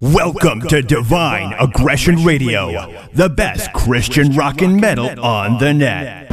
Welcome to Divine Aggression Radio, the best Christian rock and metal on the net.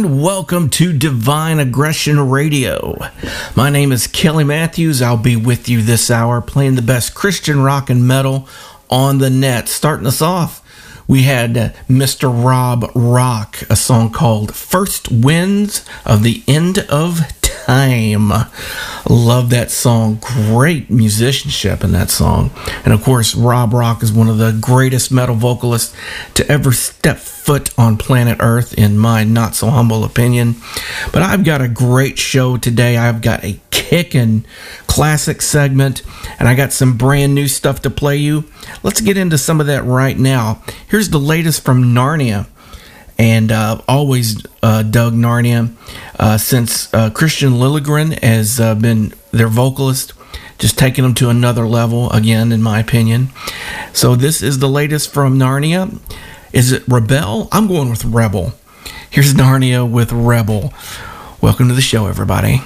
Welcome to Divine Aggression Radio. My name is Kelly Matthews. I'll be with you this hour playing the best Christian rock and metal on the net. Starting us off We had Mr. Rob Rock, a song called First Winds of the End of Time. Love that song. Great musicianship in that song. And of course, Rob Rock is one of the greatest metal vocalists to ever step foot on planet Earth, in my not so humble opinion. But I've got a great show today. I've got a kicking classic segment, and I got some brand new stuff to play you. Let's get into some of that right now. Here's the latest from Narnia. And always dug Narnia since Christian Lilligren has been their vocalist, just taking them to another level again, in my opinion. So this is the latest from Narnia. Is it Rebel? I'm going with Rebel. Here's Narnia with Rebel. Welcome to the show, everybody.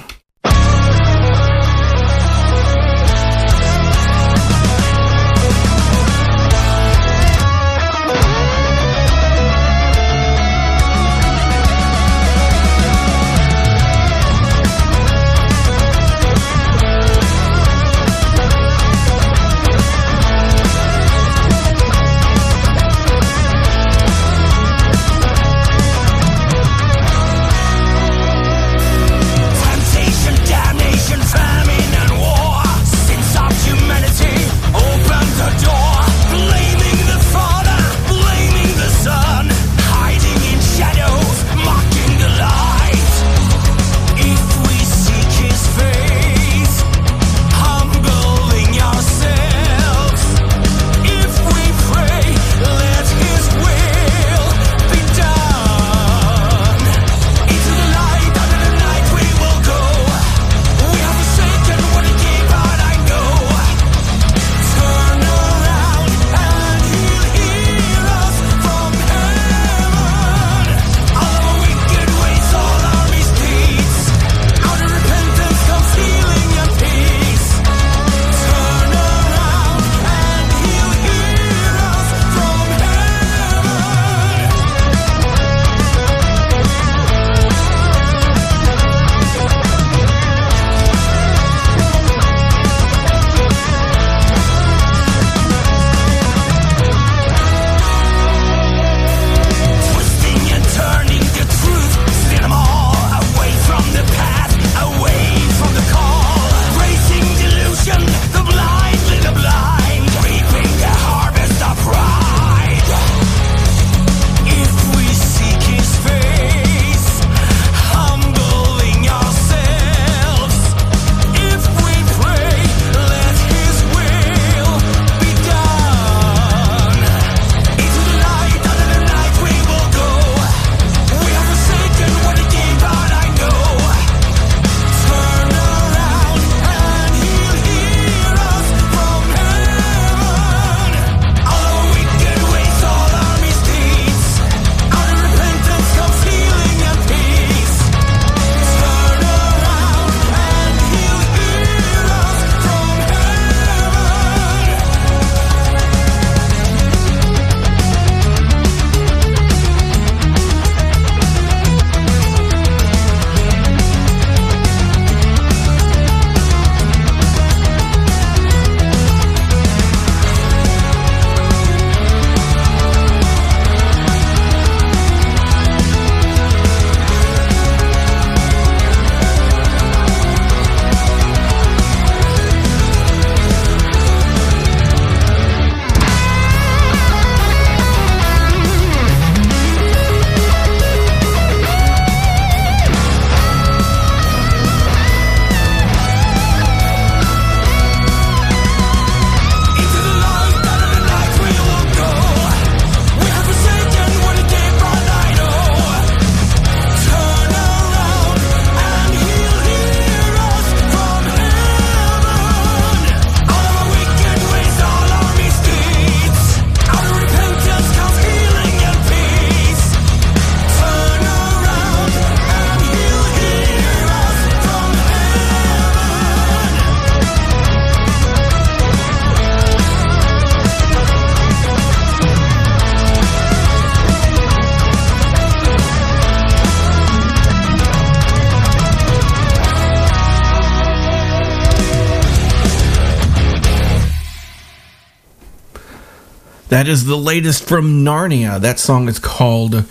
That is the latest from Narnia. That song is called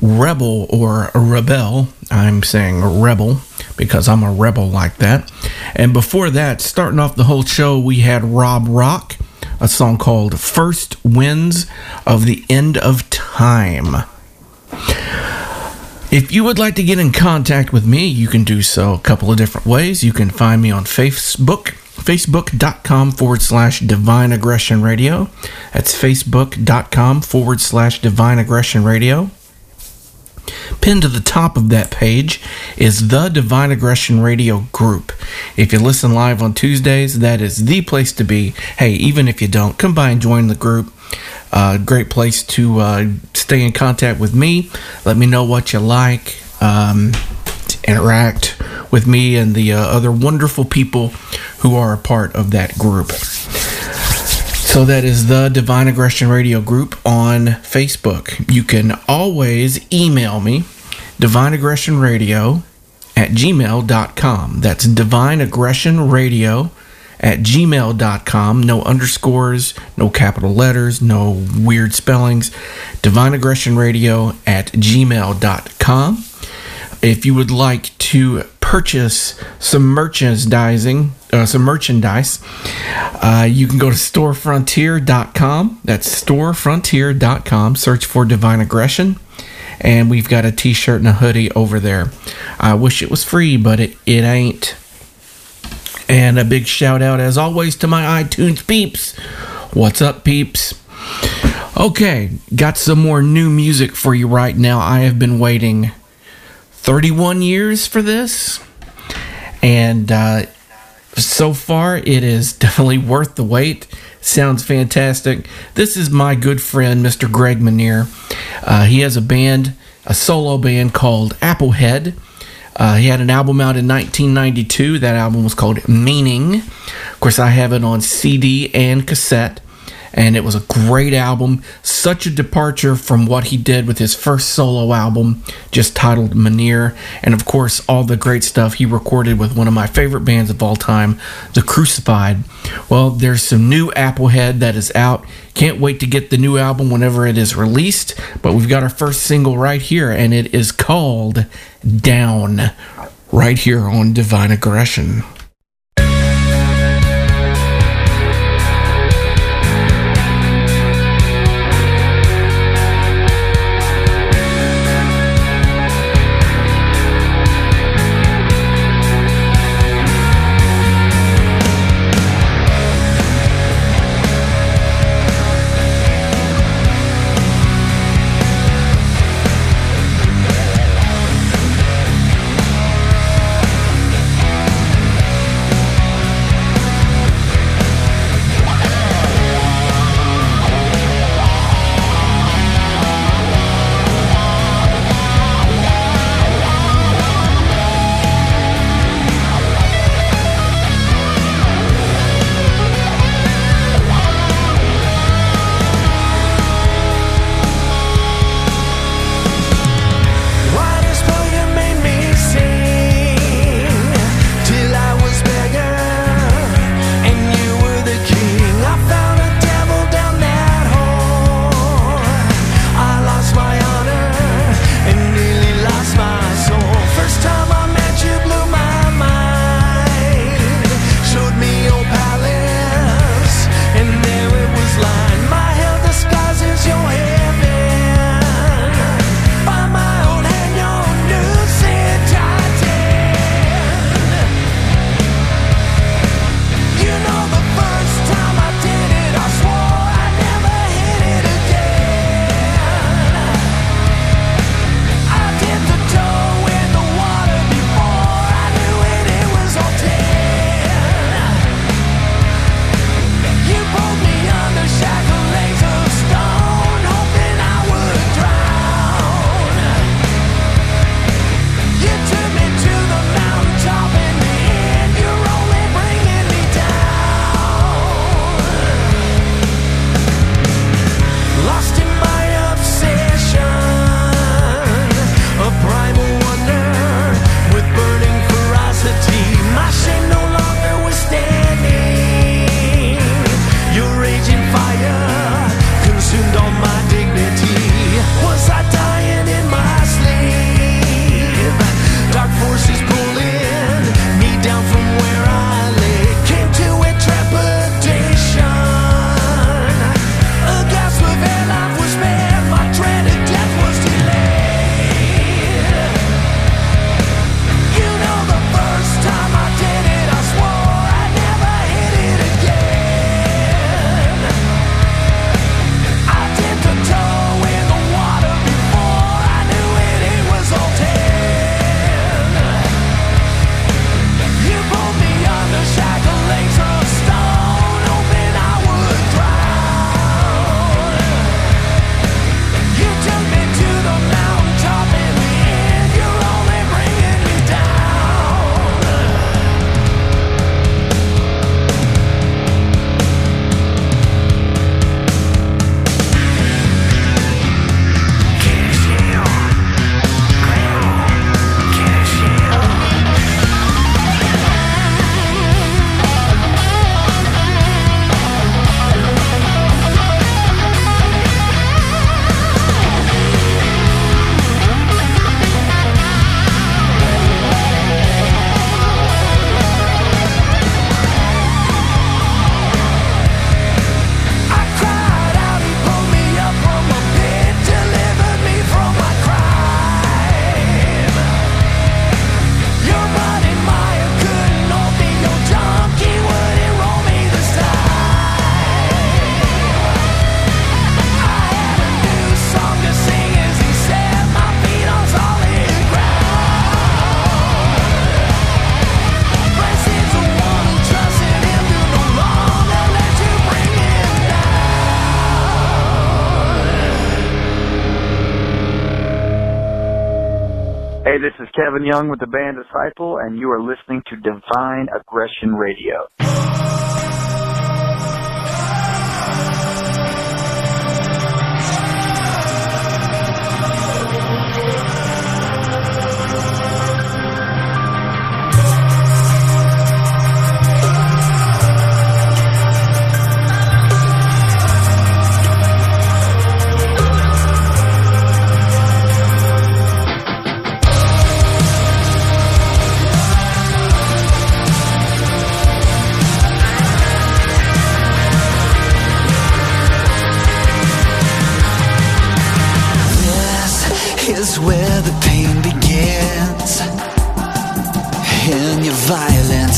Rebel or Rebel. I'm saying Rebel because I'm a rebel like that. And before that, starting off the whole show, we had Rob Rock, a song called First Winds of the End of Time. If you would like to get in contact with me, you can do so a couple of different ways. You can find me on Facebook, facebook.com/Divine Aggression Radio. That's facebook.com/Divine Aggression Radio. Pinned to the top of that page is the Divine Aggression Radio group. If you listen live on Tuesdays, that is the place to be. Hey, even if you don't, come by and join the group. Great place to stay in contact with me. Let me know what you like. Interact with me and the other wonderful people who are a part of that group. So that is the Divine Aggression Radio group on Facebook. You can always email me, divineaggressionradio@gmail.com. That's divineaggressionradio@gmail.com. No underscores, no capital letters, no weird spellings. divineaggressionradio@gmail.com. If you would like to purchase some merchandise, you can go to storefrontier.com. That's storefrontier.com. Search for Divine Aggression. And we've got a t-shirt and a hoodie over there. I wish it was free, but it ain't. And a big shout out, as always, to my iTunes peeps. What's up, peeps? Okay, got some more new music for you right now. I have been waiting 31 years for this, and so far it is definitely worth the wait. Sounds fantastic. This is my good friend Mr. Greg Minier. He has a solo band called Applehead. He had an album out in 1992. That album was called Meaning. Of course, I have it on CD and cassette. And it was a great album. Such a departure from what he did with his first solo album, just titled Maneer. And of course, all the great stuff he recorded with one of my favorite bands of all time, The Crucified. Well, there's some new Applehead that is out. Can't wait to get the new album whenever it is released. But we've got our first single right here, and it is called Down, right here on Divine Aggression. Hey, this is Kevin Young with the band Disciple, and you are listening to Divine Aggression Radio.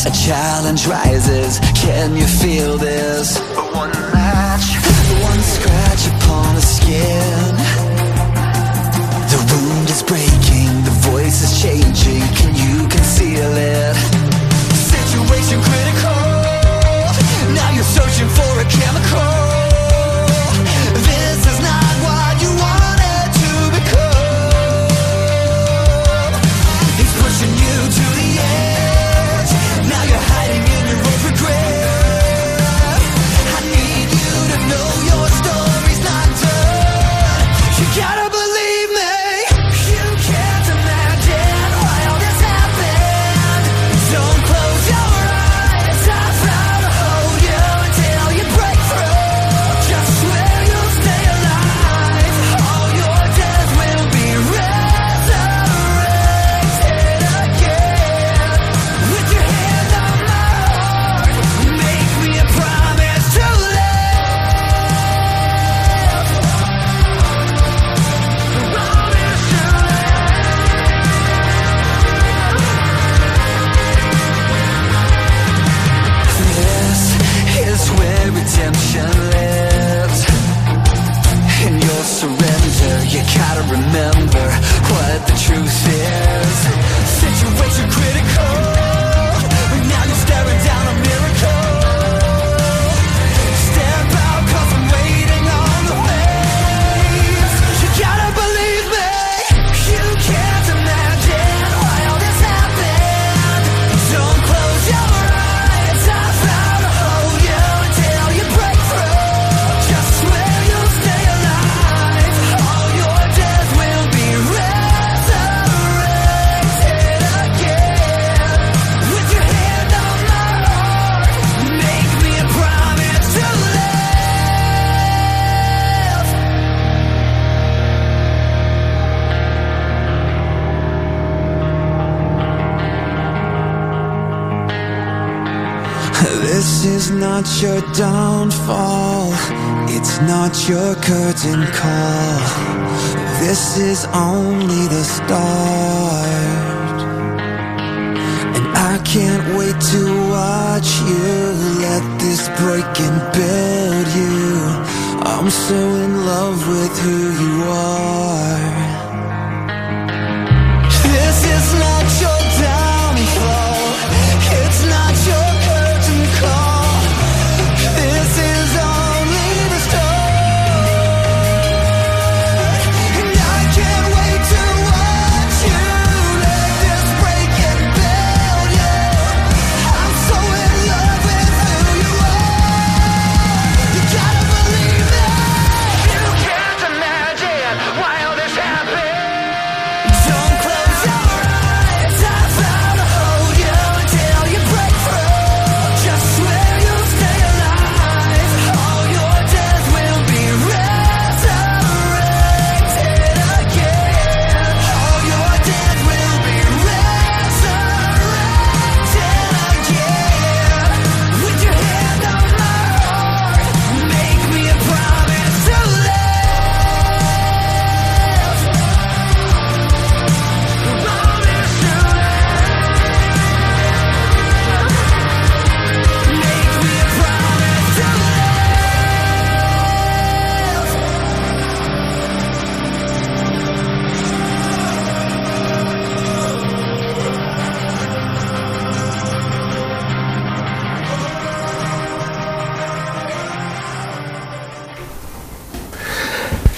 A challenge rises, can you feel this? One match, one scratch upon the skin. The wound is breaking, the voice is changing, can you conceal it? Situation critical, now you're searching for a chemical. This is not what you wanted to become. It's pushing you to the edge. It's not your downfall, it's not your curtain call. This is only the start, and I can't wait to watch you let this break and build you. I'm so in love with who you are. This is not your downfall, it's not your curtain call.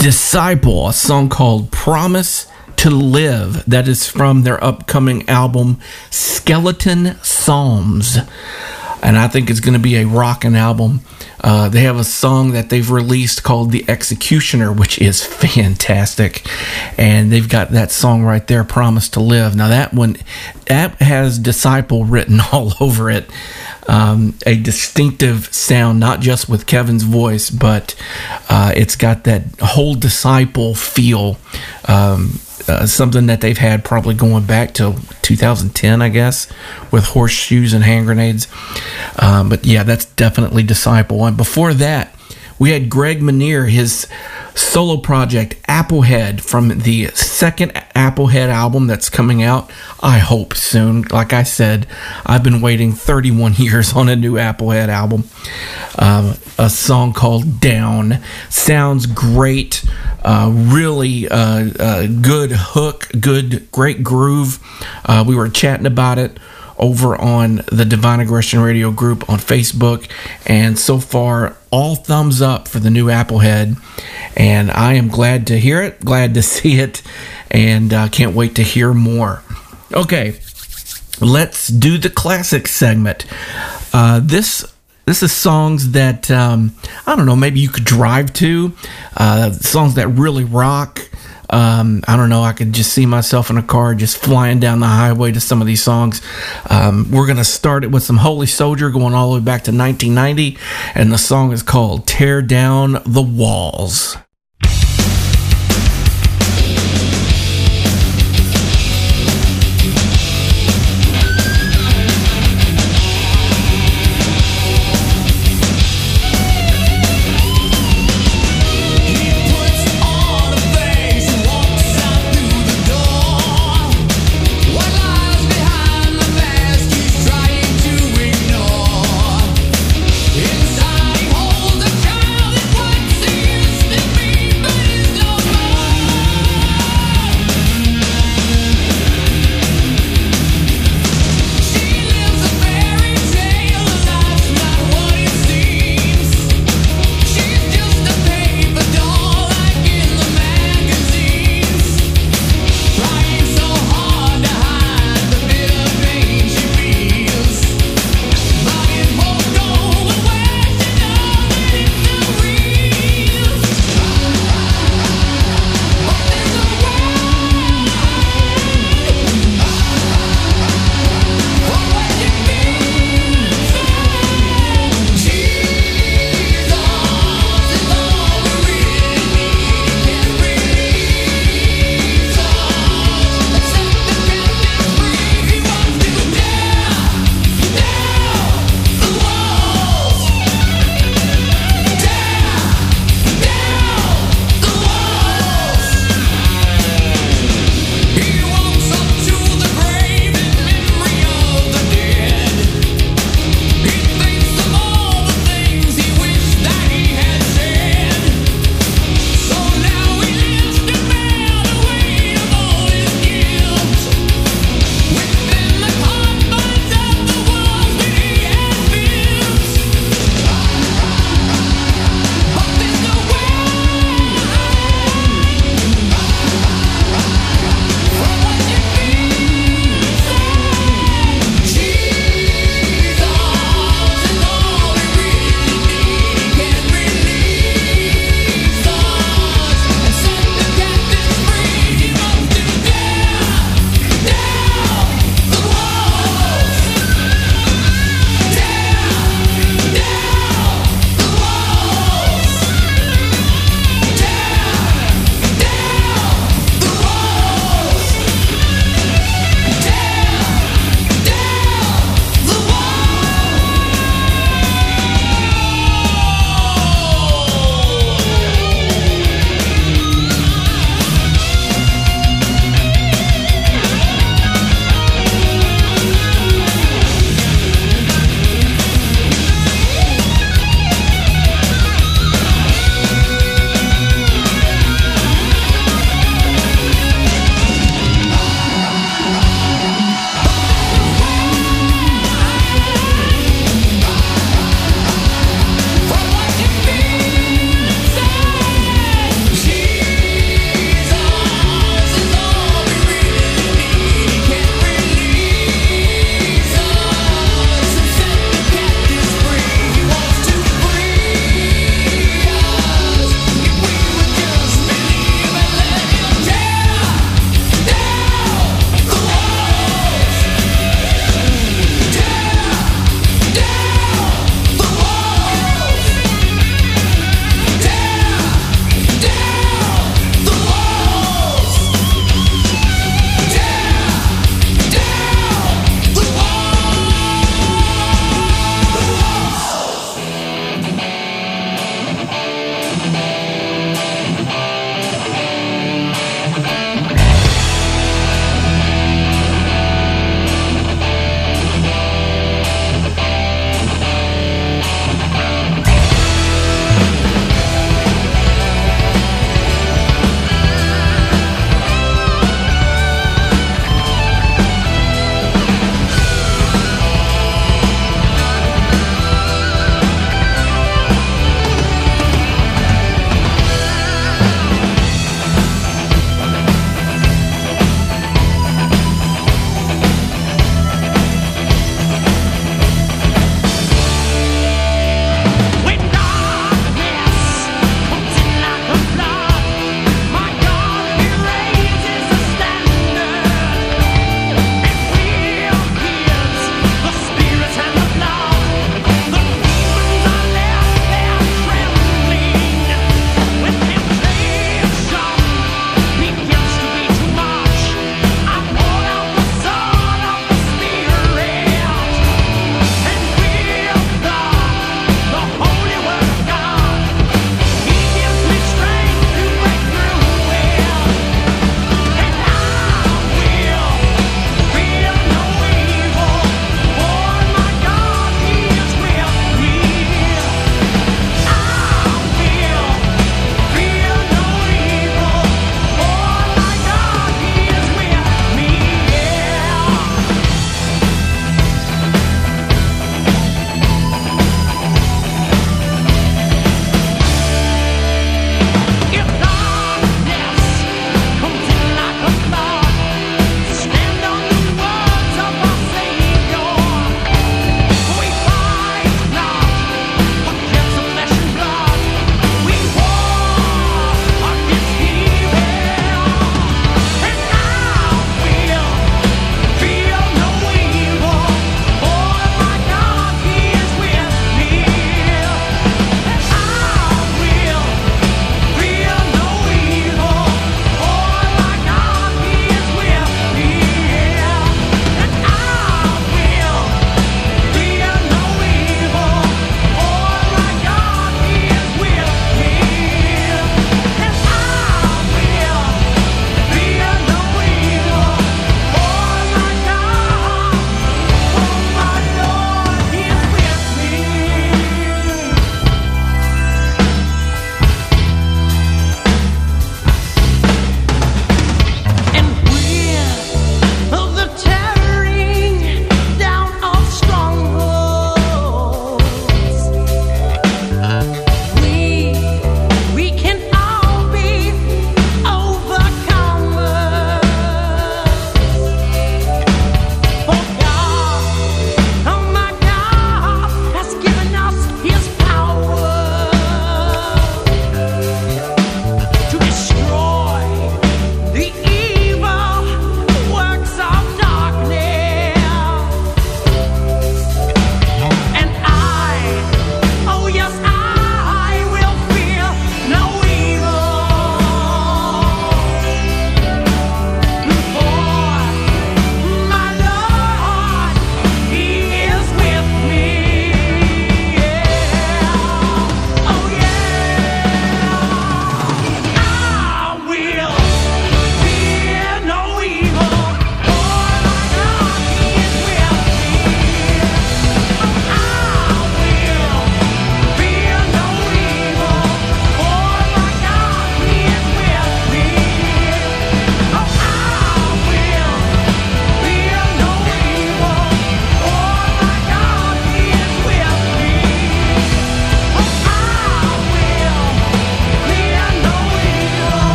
Disciple, a song called Promise to Live. That is from their upcoming album, Skeleton Psalms. And I think it's going to be a rockin' album. They have a song that they've released called The Executioner, which is fantastic. And they've got that song right there, Promise to Live. Now that one, that has Disciple written all over it. A distinctive sound, not just with Kevin's voice, but it's got that whole Disciple feel. Something that they've had probably going back to 2010, I guess, with horseshoes and hand grenades. But yeah, that's definitely Disciple. And before that, we had Greg Minier, his solo project, Applehead, from the second Applehead album that's coming out, I hope soon. Like I said, I've been waiting 31 years on a new Applehead album. A song called Down. Sounds great. Really good hook, great groove. We were chatting about it over on the Divine Aggression Radio group on Facebook, and so far all thumbs up for the new Applehead, and I am glad to hear it, glad to see it, and can't wait to hear more. Okay, let's do the classic segment. This is songs that I don't know, maybe you could drive to, songs that really rock. I don't know, I could just see myself in a car just flying down the highway to some of these songs. We're going to start it with some Holy Soldier, going all the way back to 1990, and the song is called Tear Down the Walls. Sleep.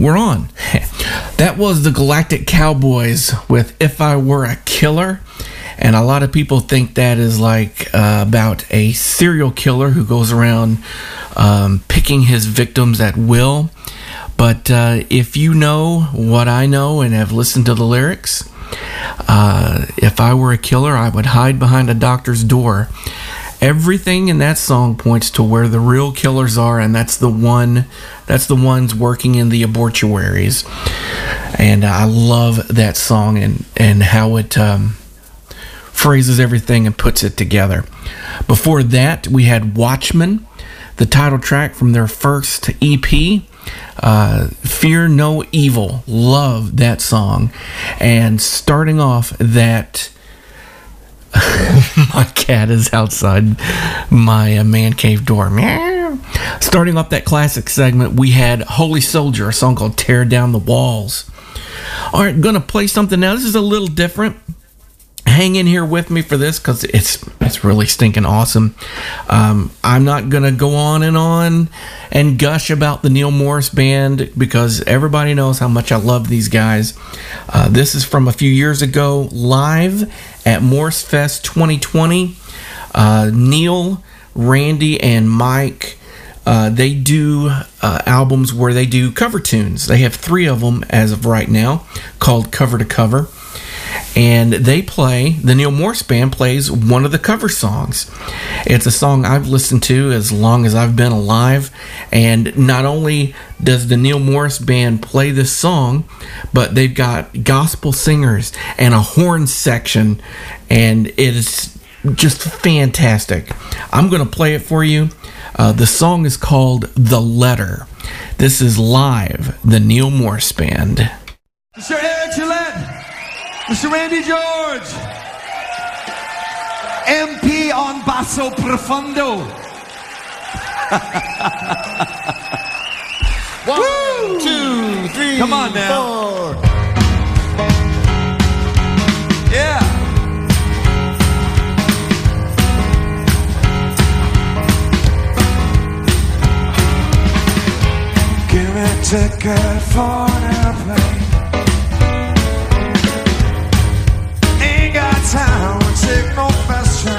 we're on. That was the Galactic Cowboys with If I Were a Killer. And a lot of people think that is like about a serial killer who goes around picking his victims at will. But if you know what I know and have listened to the lyrics, if I were a killer, I would hide behind a doctor's door. Everything in that song points to where the real killers are, and that's the ones working in the abortuaries. And I love that song and how it phrases everything and puts it together. Before that, we had Watchmen, the title track from their first EP. Fear No Evil. Love that song. And starting off that... my cat is outside my man cave door. Meow. Starting off that classic segment, we had Holy Soldier, a song called Tear Down the Walls. All right, going to play something now. This is a little different. Hang in here with me for this because it's really stinking awesome. I'm not going to go on and gush about the Neil Morse Band because everybody knows how much I love these guys. This is from a few years ago, live at Morse Fest 2020. Neil, Randy, and Mike, they do albums where they do cover tunes. They have three of them as of right now called Cover to Cover. And they play, the Neil Morse Band plays one of the cover songs. It's a song I've listened to as long as I've been alive. And not only does the Neil Morse Band play this song, but they've got gospel singers and a horn section. And it is just fantastic. I'm going to play it for you. The song is called The Letter. This is live, the Neil Morse Band. Sure, Mr. Randy George, MP on Basso Profundo. One, two, three, come on now. Four. Yeah. Give me a ticket for an airplane. Time will take no faster.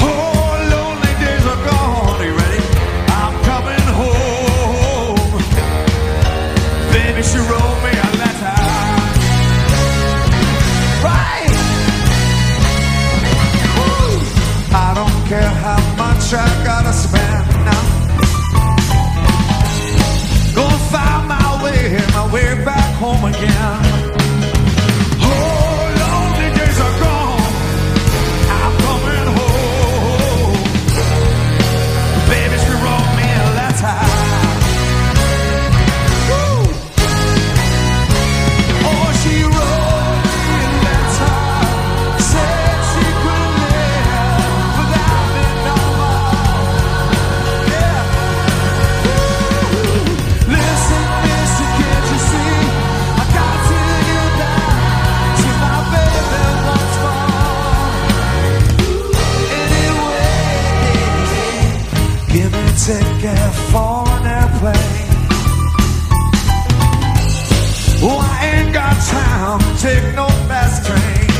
Oh, lonely days are gone. Are you ready? I'm coming home. Baby, she wrote me a letter. Right. Woo. I don't care how much I gotta spend now. Gonna find my way back home again. Ticket for an airplane. Oh, I ain't got time to take no fast train.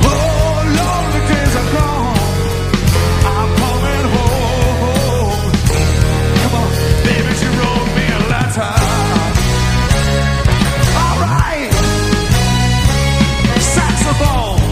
Oh, lonely days are gone. I'm coming home. Come on, baby, she wrote me a letter. All right, saxophone.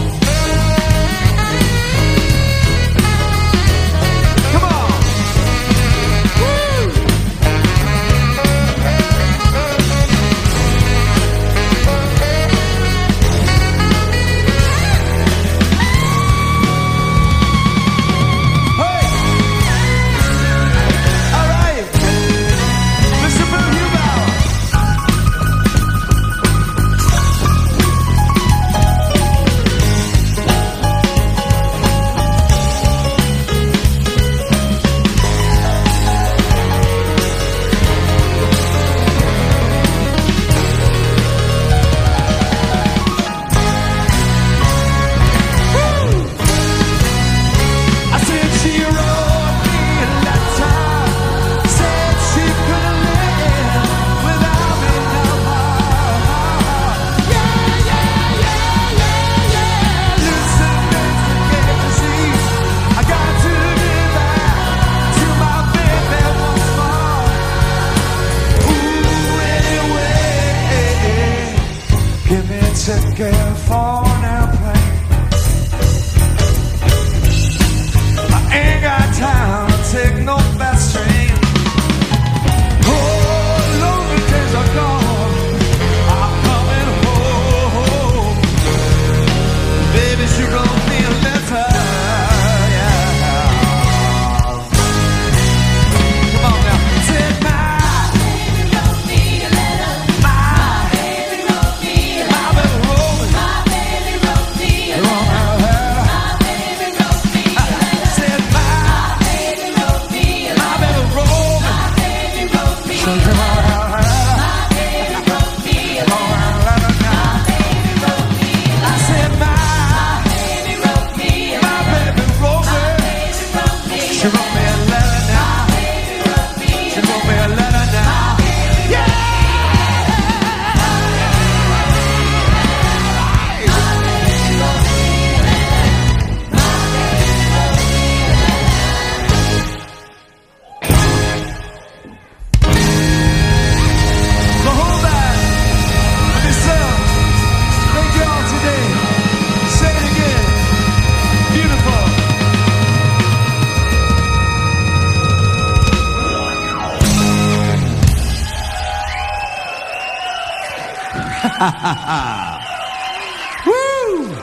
Woo!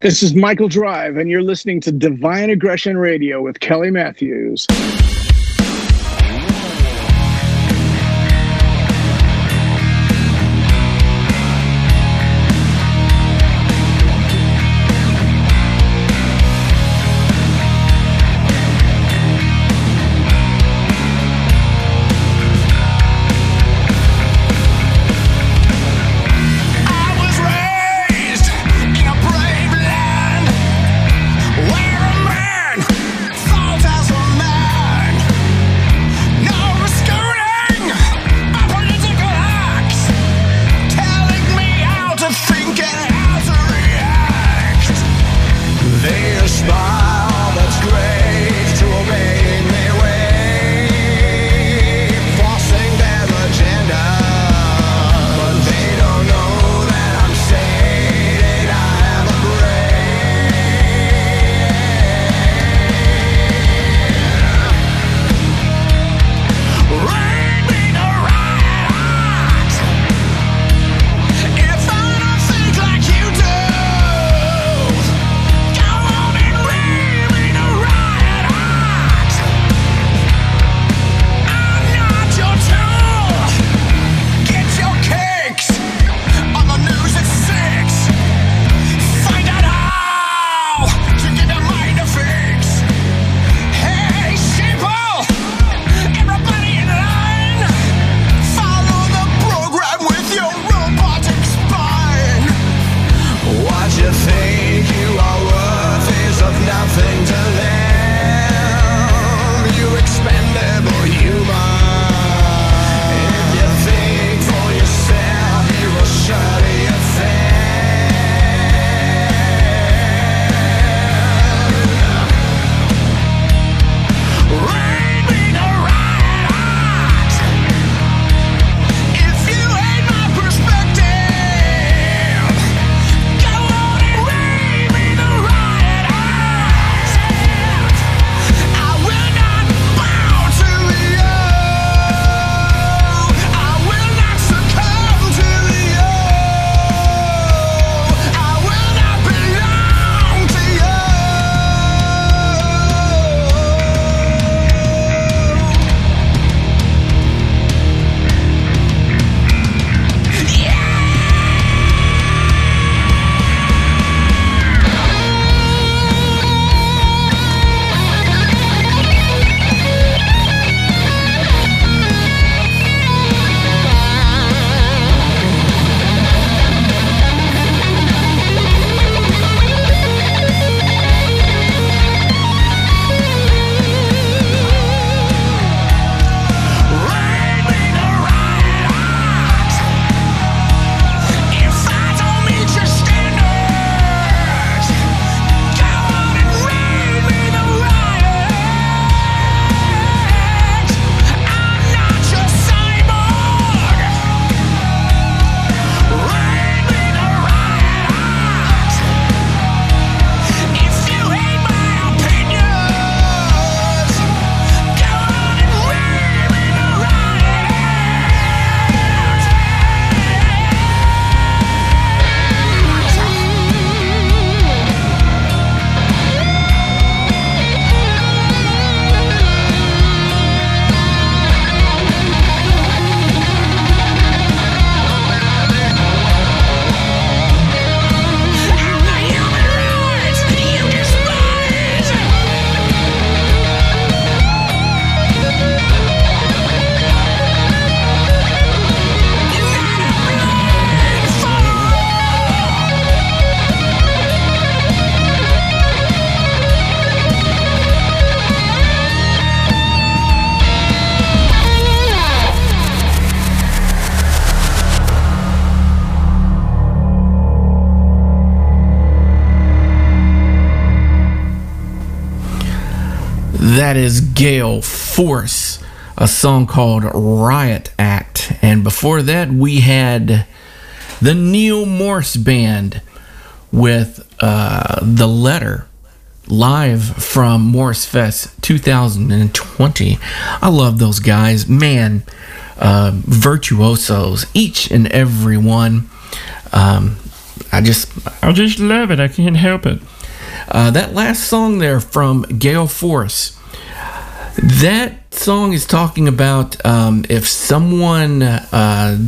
This is Michael Drive, and you're listening to Divine Aggression Radio with Kelly Matthews. That is Gale Force, a song called Riot Act. And before that, we had the Neil Morse Band with The Letter, live from Morse Fest 2020. I love those guys. Man, virtuosos, each and every one. I just love it. I can't help it. That last song there from Gale Force, that song is talking about if someone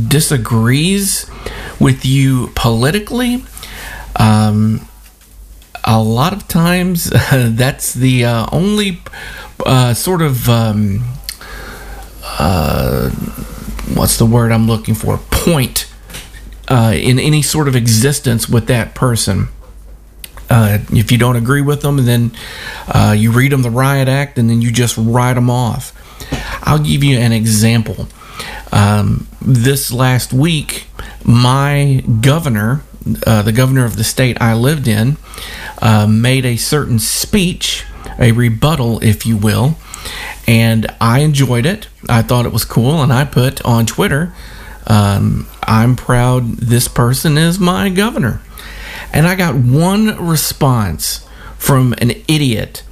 disagrees with you politically, a lot of times that's the only sort of what's the word I'm looking for? Point in any sort of existence with that person. If you don't agree with them, and then you read them the Riot Act, and then you just write them off. I'll give you an example. This last week, my governor, the governor of the state I lived in, made a certain speech, a rebuttal, if you will, and I enjoyed it. I thought it was cool, and I put on Twitter, I'm proud this person is my governor. And I got one response from an idiot,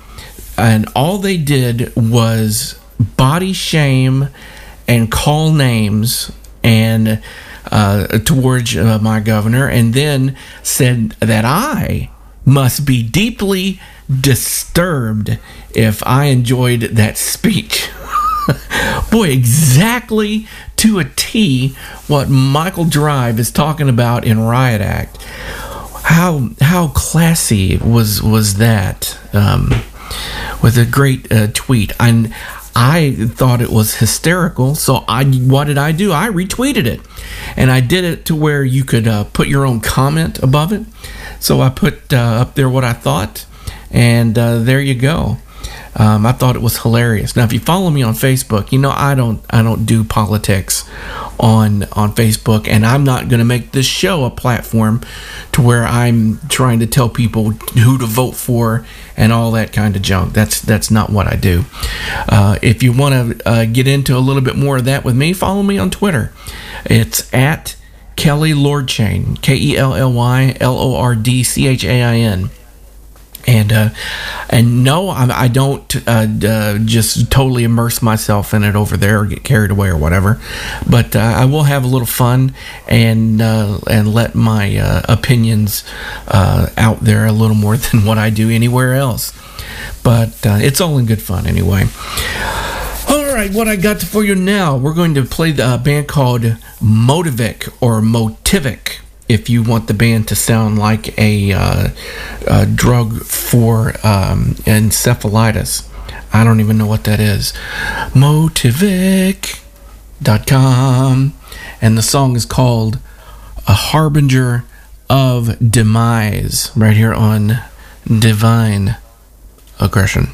and all they did was body shame and call names and towards my governor, and then said that I must be deeply disturbed if I enjoyed that speech. Boy, exactly to a T what Michael Drive is talking about in Riot Act. How classy was that? With a great tweet. I thought it was hysterical, so what did I do? I retweeted it, and I did it to where you could put your own comment above it. So I put up there what I thought, and there you go. I thought it was hilarious. Now, if you follow me on Facebook, you know I don't do politics on Facebook, and I'm not going to make this show a platform to where I'm trying to tell people who to vote for and all that kind of junk. That's not what I do. If you want to get into a little bit more of that with me, follow me on Twitter. It's at Kelly Lordchain, KellyLordchain. And no, I don't just totally immerse myself in it over there or get carried away or whatever. But I will have a little fun and let my opinions out there a little more than what I do anywhere else. But it's all in good fun anyway. All right, what I got for you now, we're going to play the band called Motivik, or Motivik, if you want the band to sound like a drug for encephalitis. I don't even know what that is. Motivik.com. And the song is called A Harbinger of Demise, right here on Divine Aggression.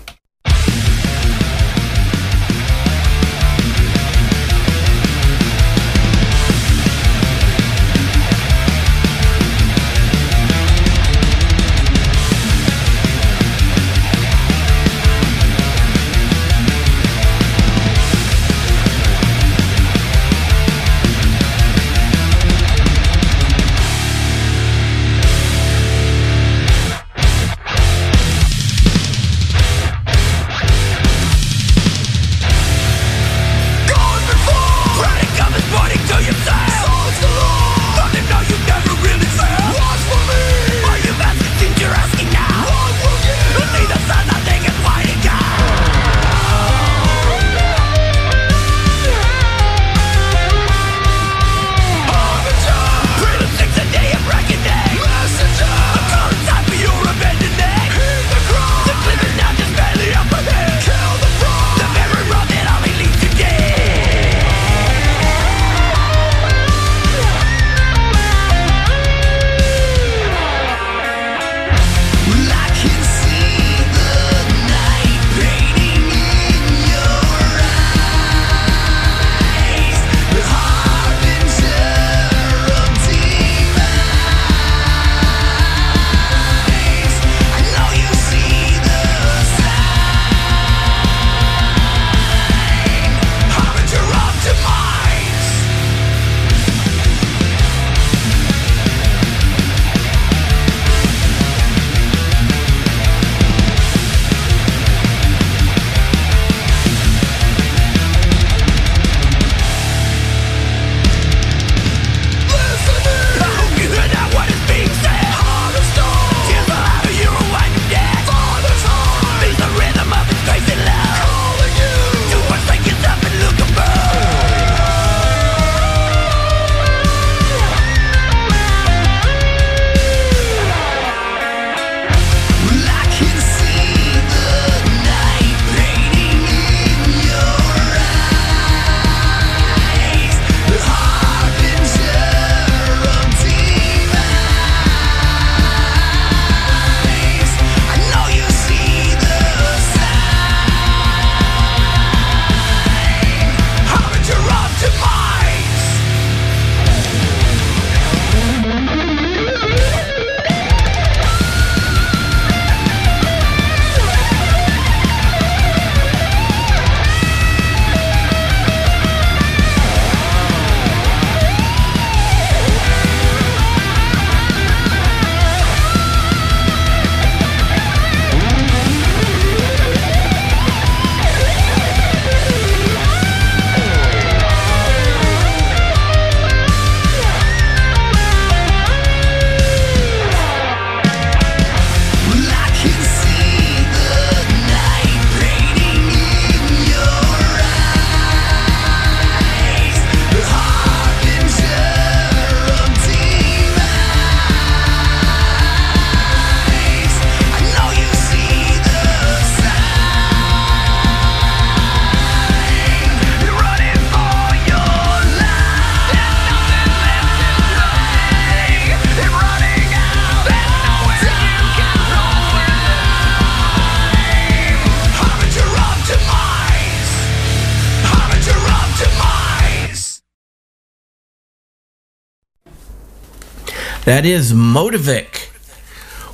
That is Motivik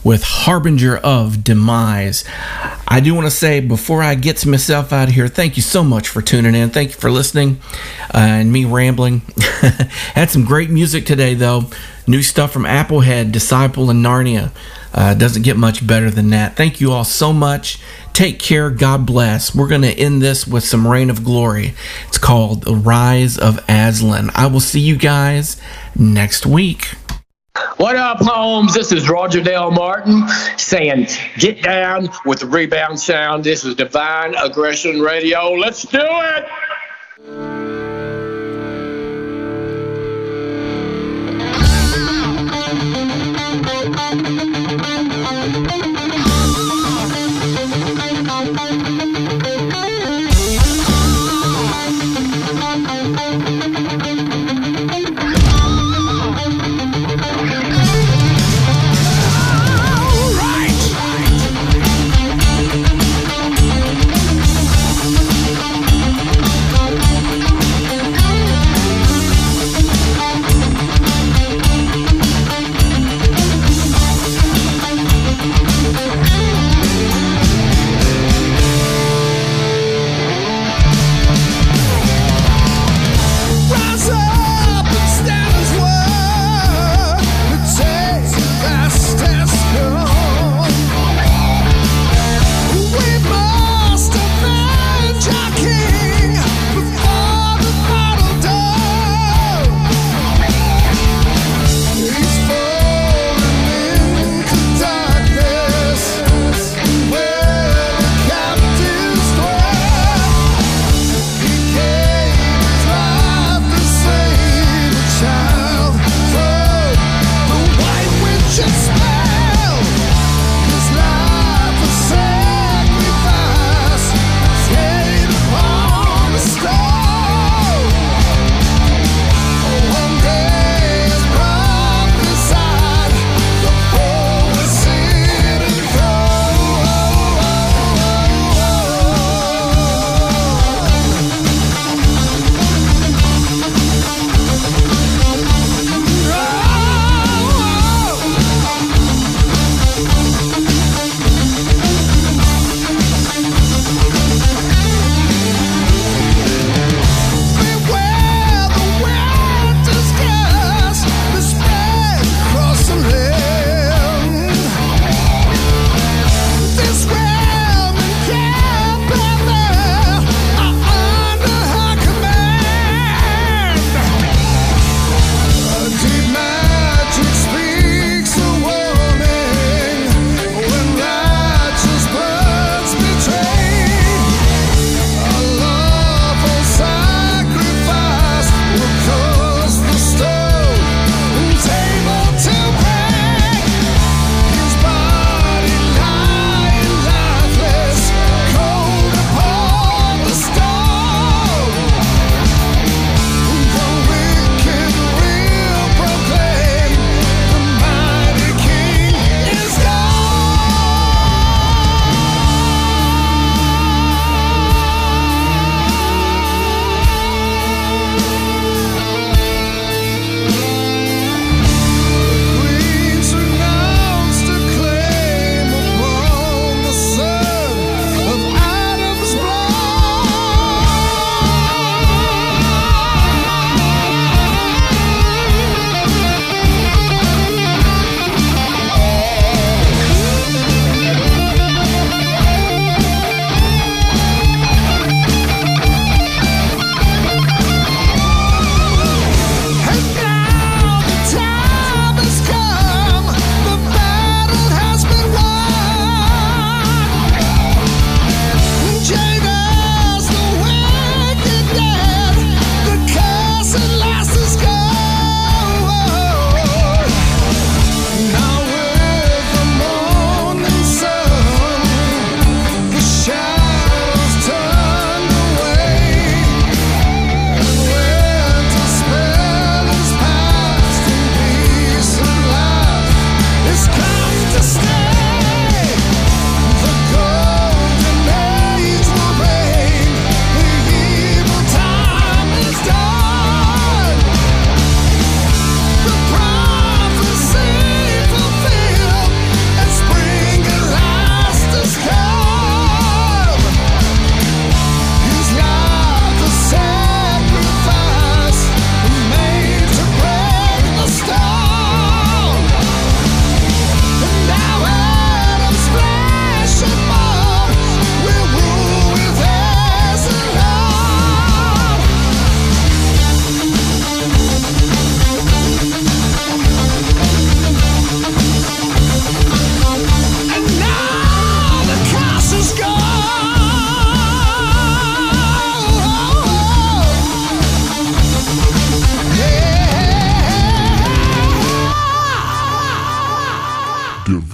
with Harbinger of Demise. I do want to say, before I get to myself out of here, thank you so much for tuning in. Thank you for listening and me rambling. Had some great music today, though. New stuff from Applehead, Disciple, and Narnia. Doesn't get much better than that. Thank you all so much. Take care. God bless. We're going to end this with some Reign of Glory. It's called The Rise of Aslan. I will see you guys next week. What up, homes? This is Roger Dale Martin saying, get down with the rebound sound. This is Divine Aggression Radio. Let's do it!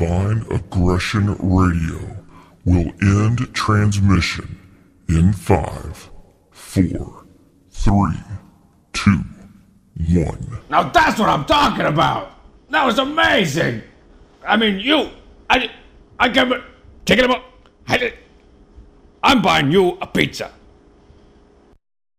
Divine Aggression Radio will end transmission in 5, 4, 3, 2, 1. Now that's what I'm talking about! That was amazing! I mean, I can't... I'm buying you a pizza.